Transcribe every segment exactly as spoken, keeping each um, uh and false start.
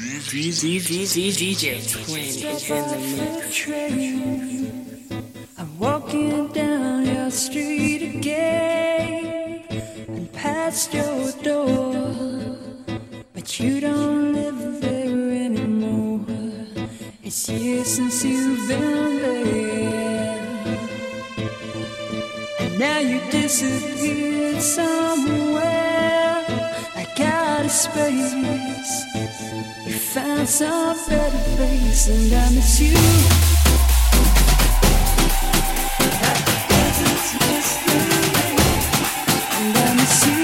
D J TWiN is in the mix. I'm walking down your street again and past your door, but you don't live there anymore. It's years since you've been there, and now you disappeared somewhere like out of space. You found some better place, and I miss you. I doesn't miss you, and I miss you.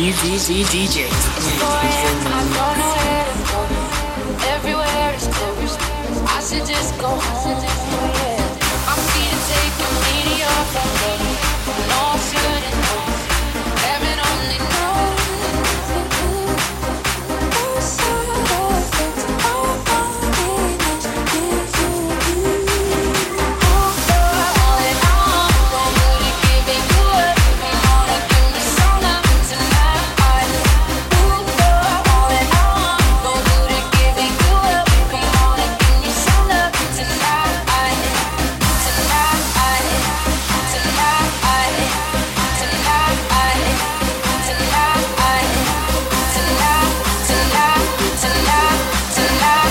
D J. I don't know where to go. Everywhere is closed. I should just go home. My feet are taking me off from me. No, I shouldn't know. Heaven only knows. I'm so lost. That's all I need is you. Although all in all, I'm gonna give it good. I wanna give me some love tonight. Although all in all, I'm gonna give it good. I wanna give me some love tonight. Tonight, tonight, tonight, tonight, tonight.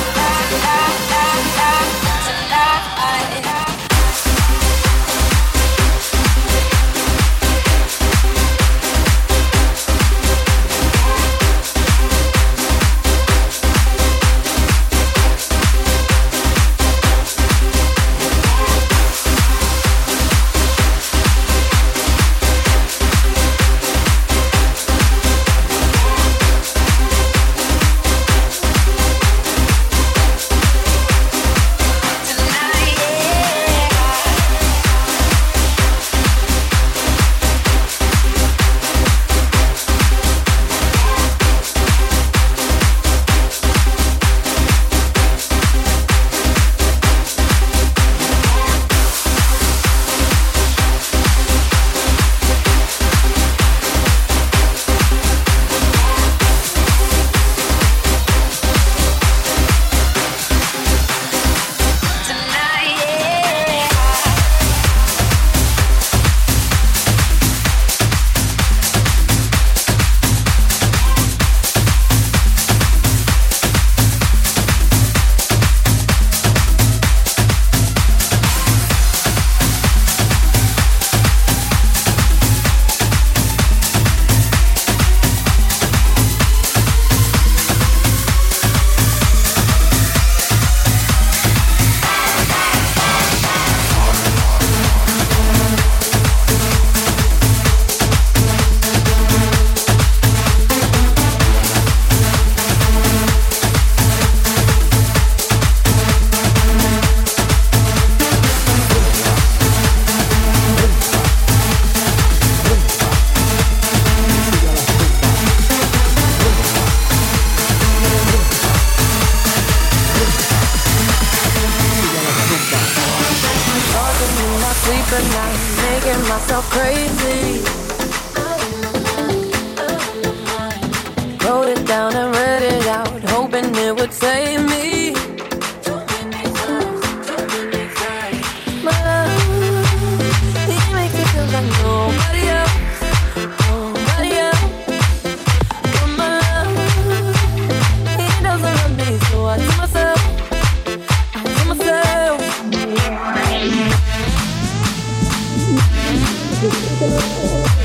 Thank you.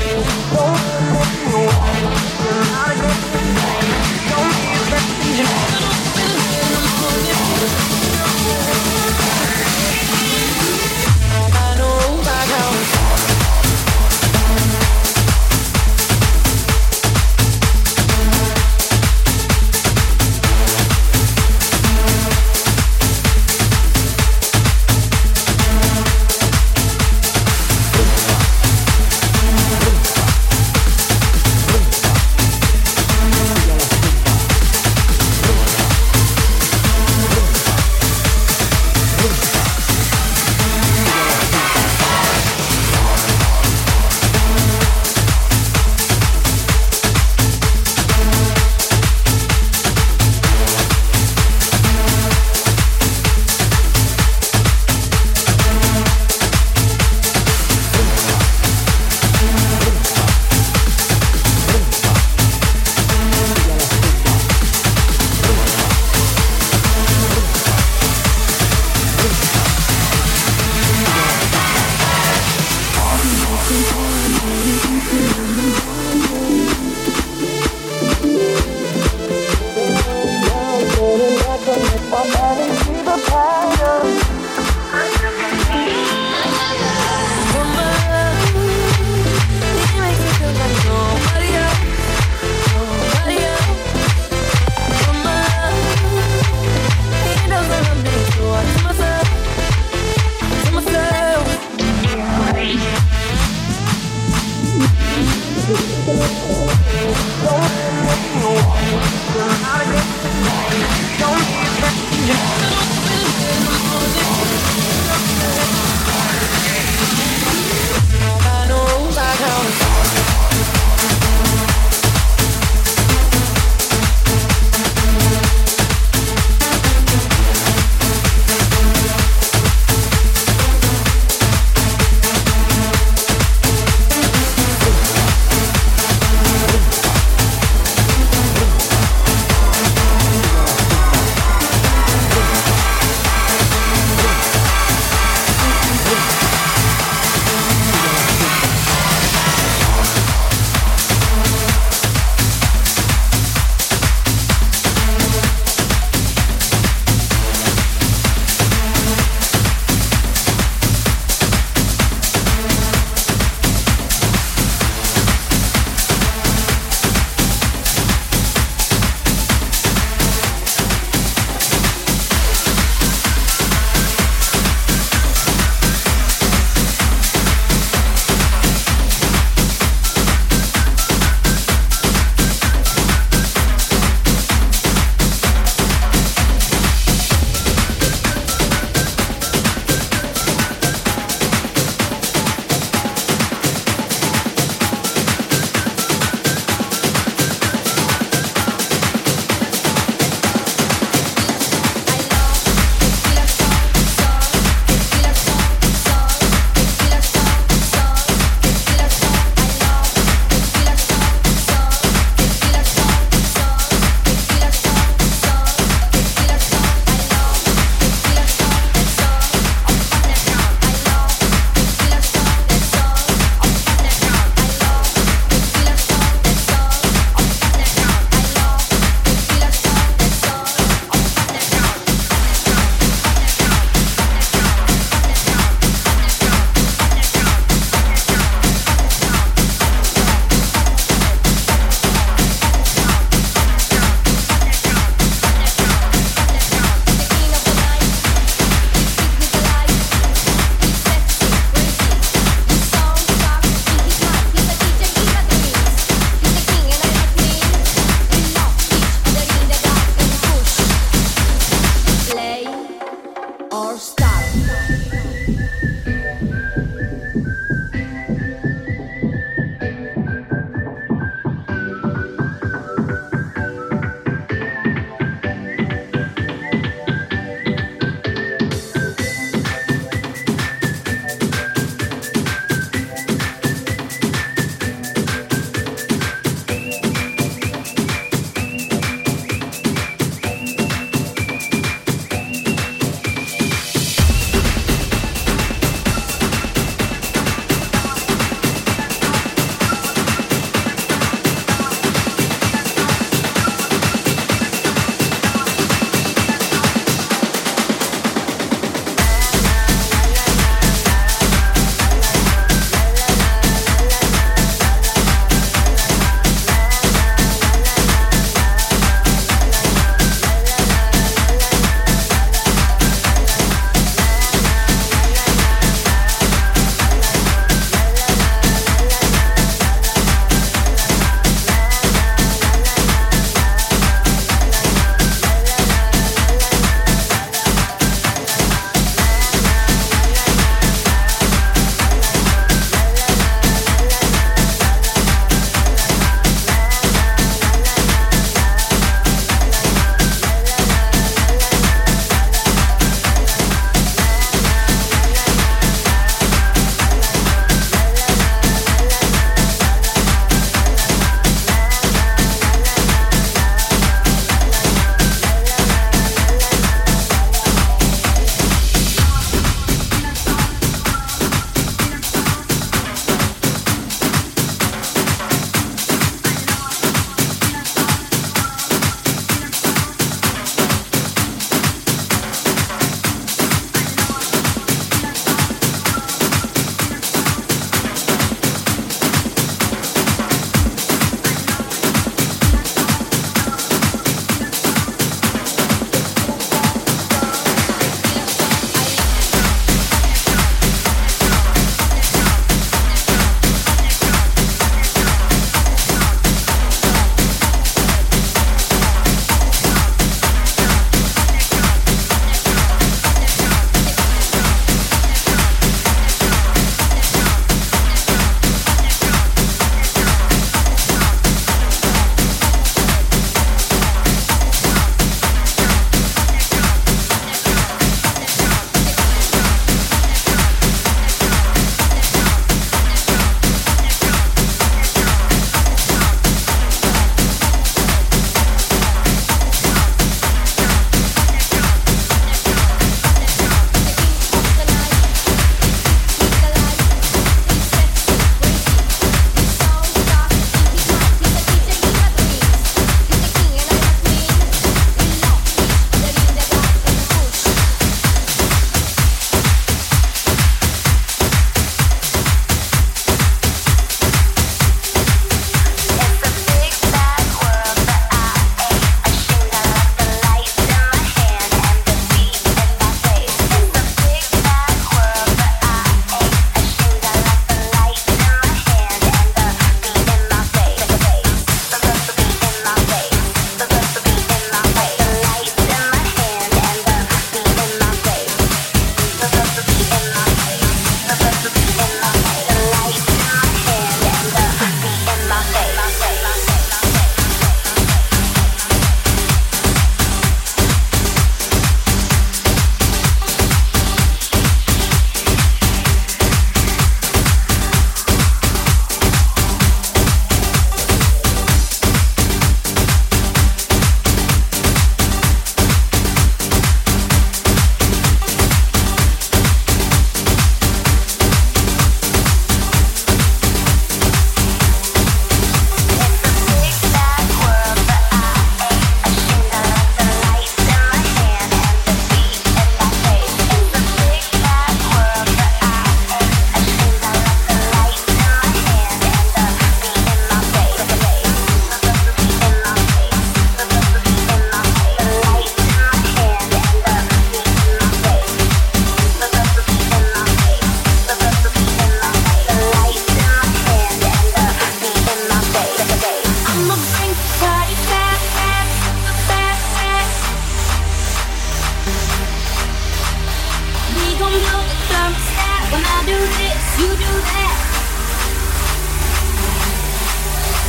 You do that.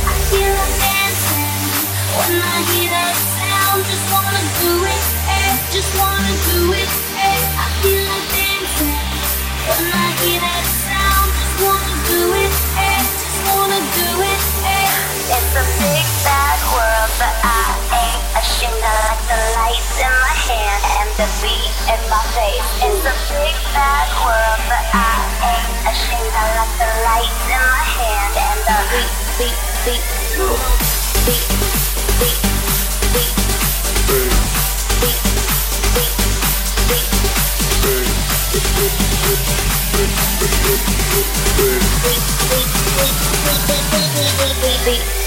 I feel like dancing when I hear that sound. Just wanna do it, eh? Just wanna do it, eh? I feel like dancing when I hear that sound. Just wanna do it, eh? Just wanna do it, eh? It's a big bad world, but I ain't a shit. I like the lights in my hand and the beat in my face. It's a big bad world, but I ain't a shit. I like the lights in my hand and the beat, beat, beat, beat, beat, beat, beat, beat, beat, beat, beat, beat, beat.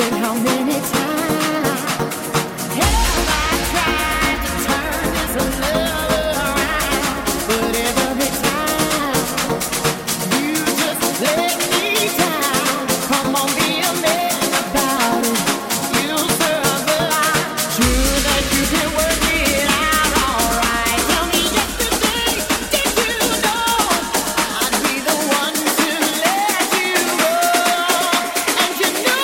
said how many times have I tried to turn this love around, but every time you just let me down. Come on, be a man about it. You serve the lie. Sure that you can work it out alright. Tell me yesterday, did you know I'd be the one to let you go? You know,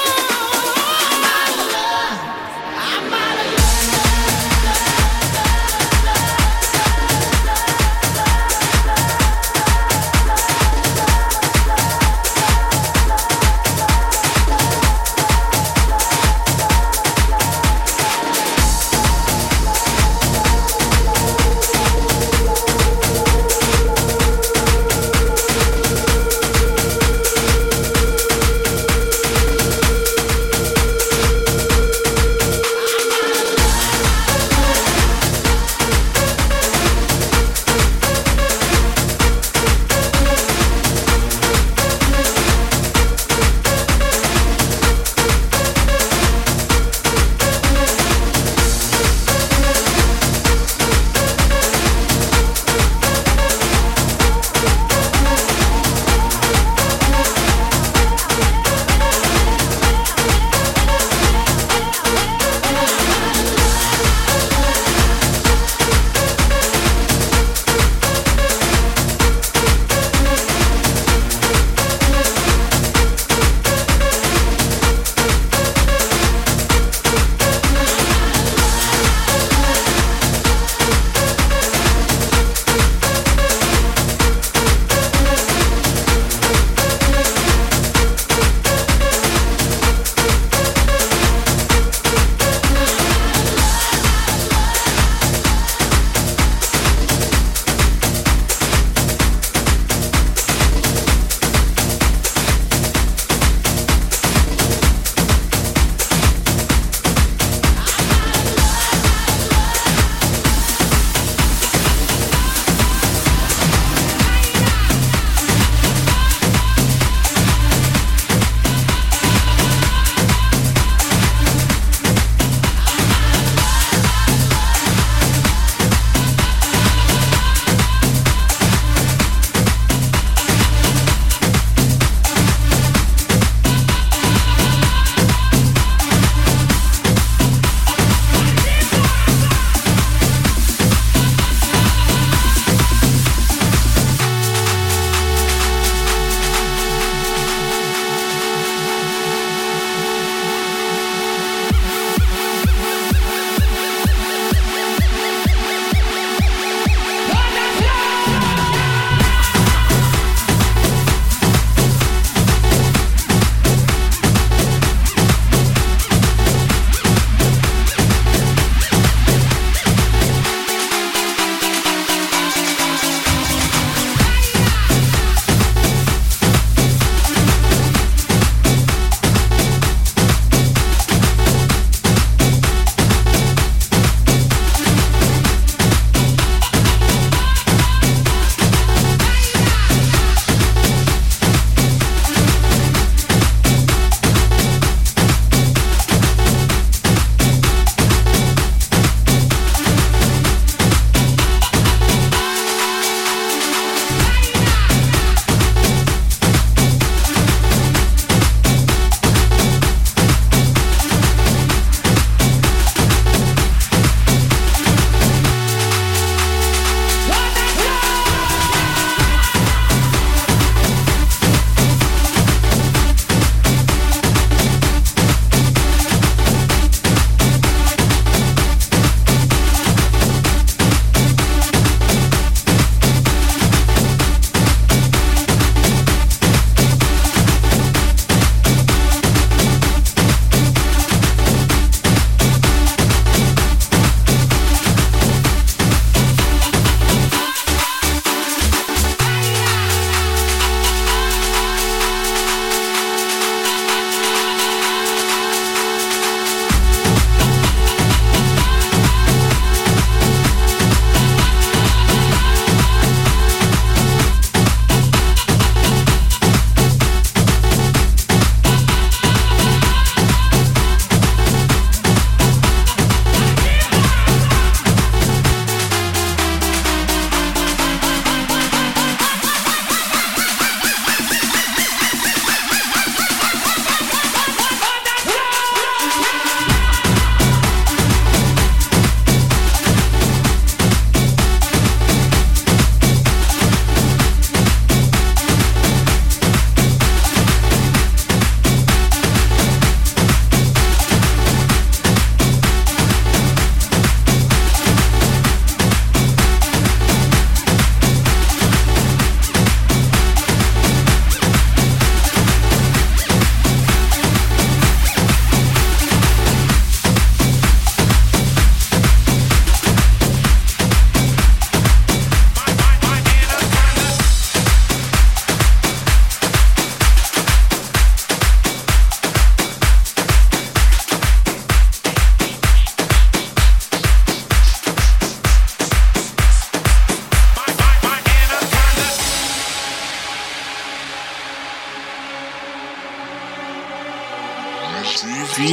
D J Twin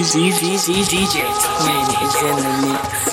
is in the mix.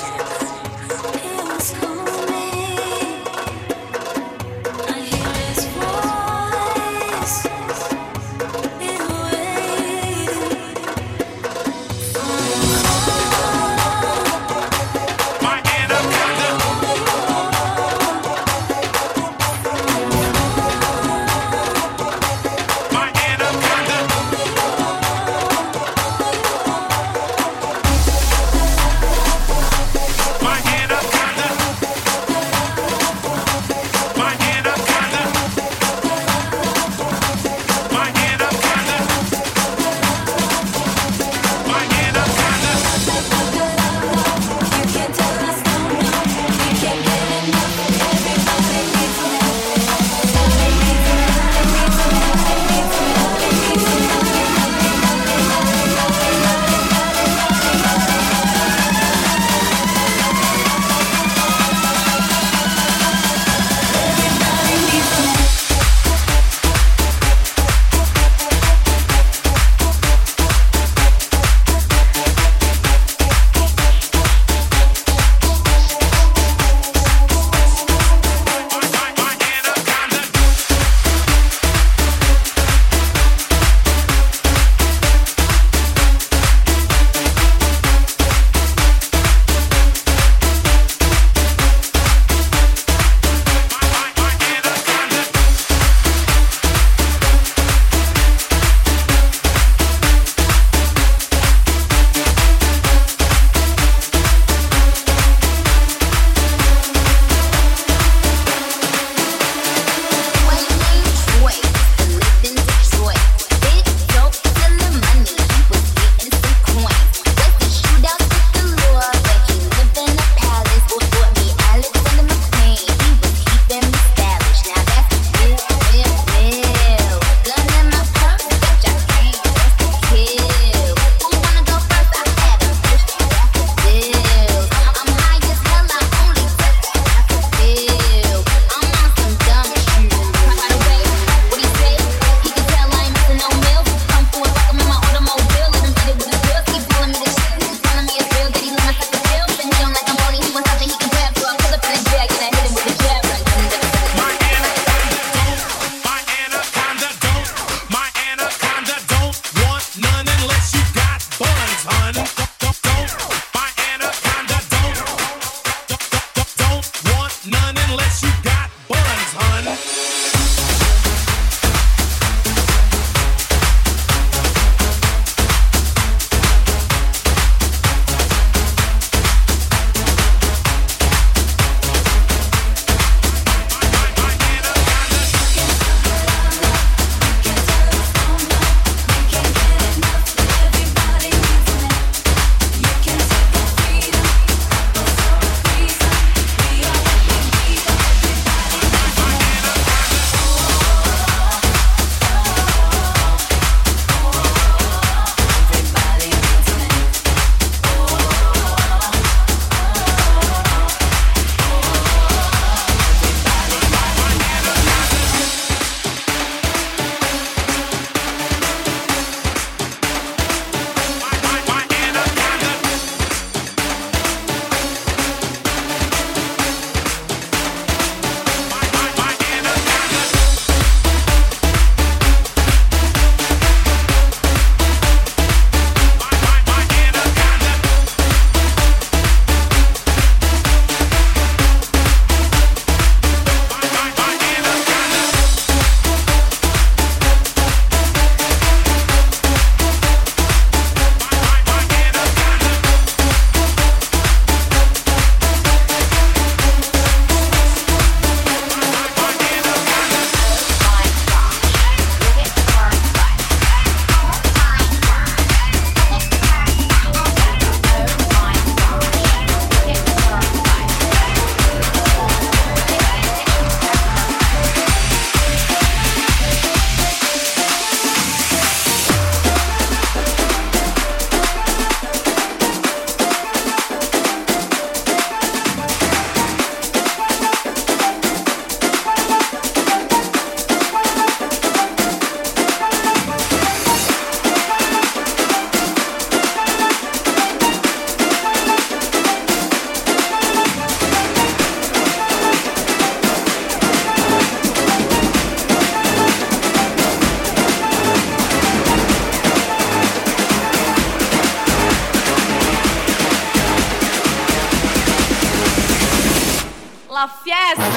la fiesta.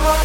Love.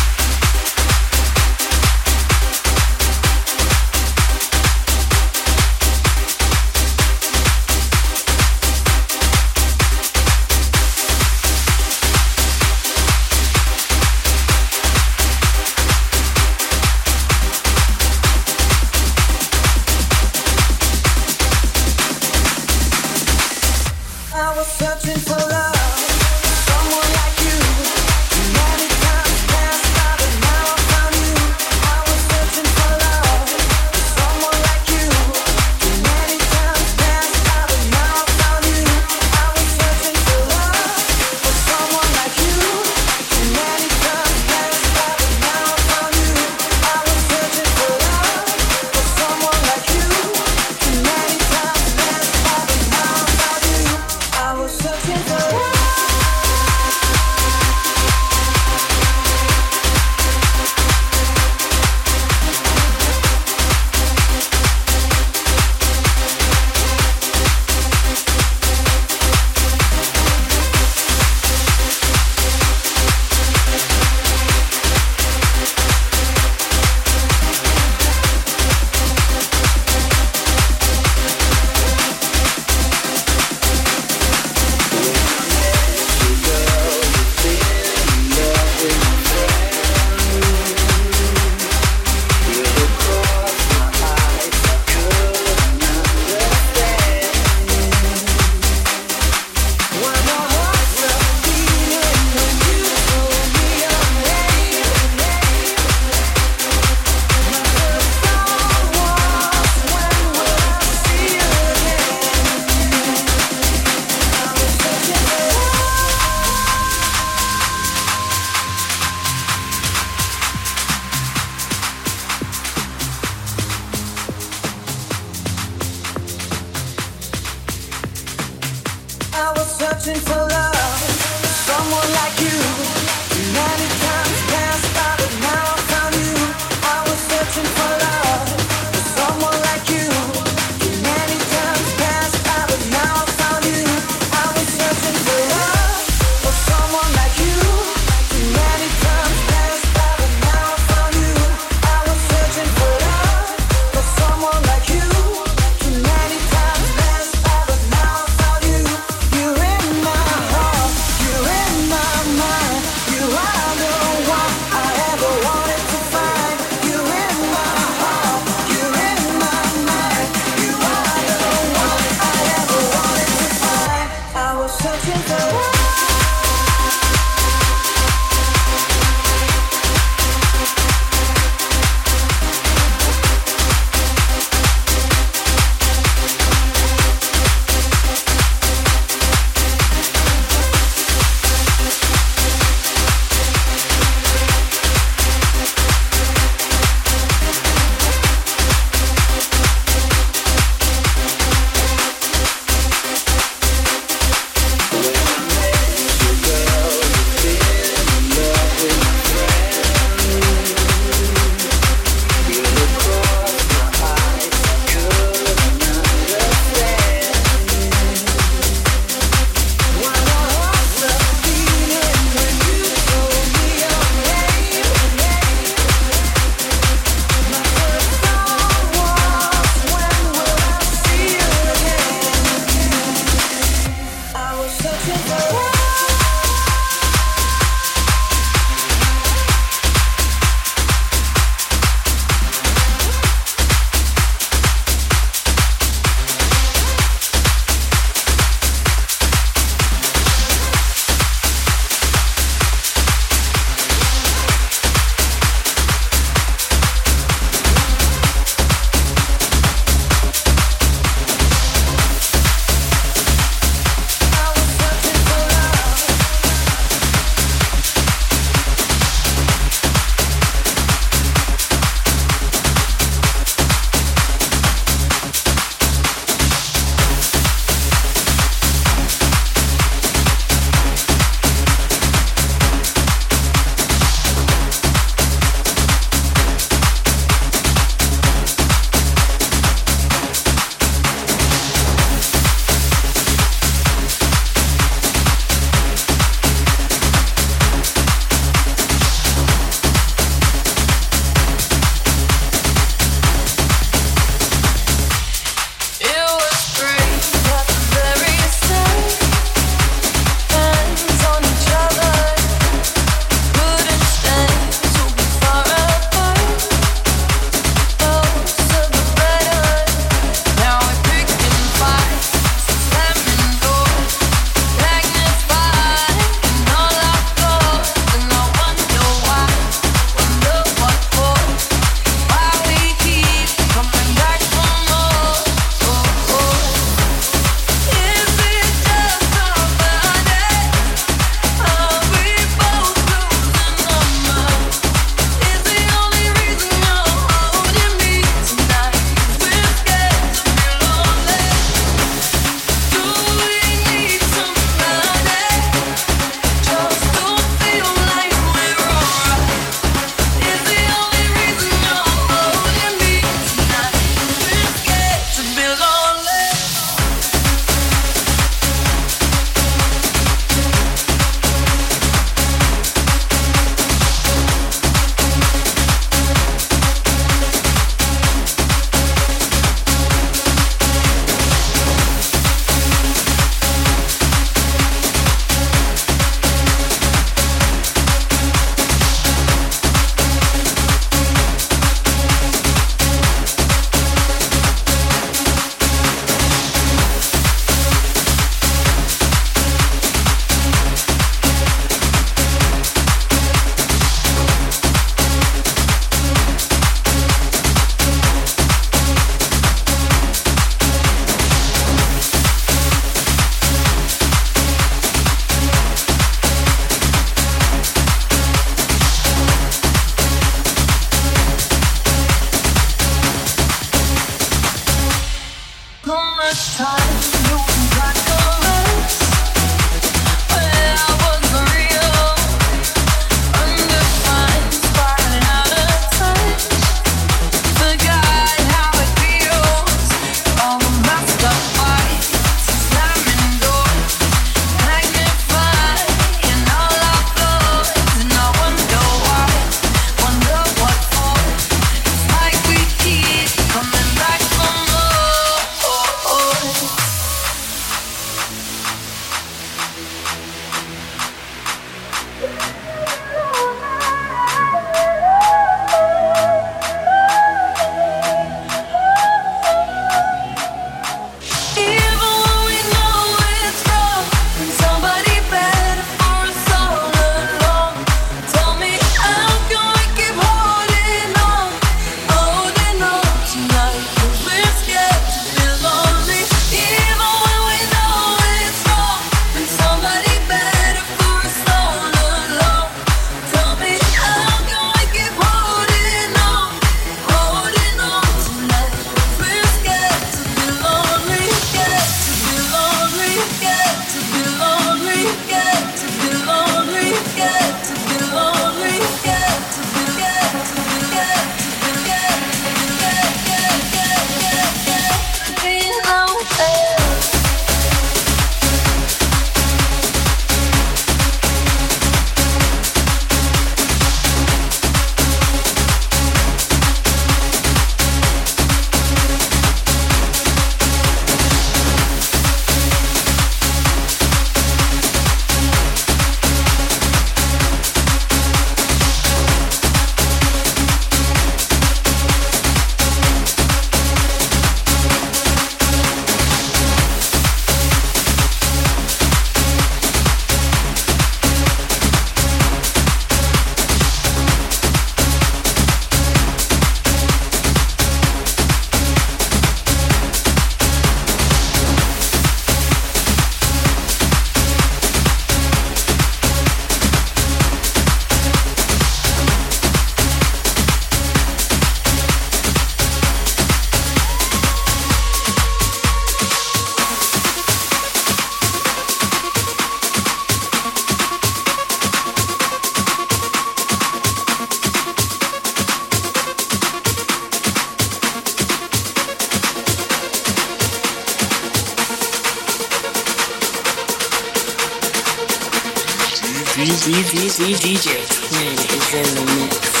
D J Twin is in the mix.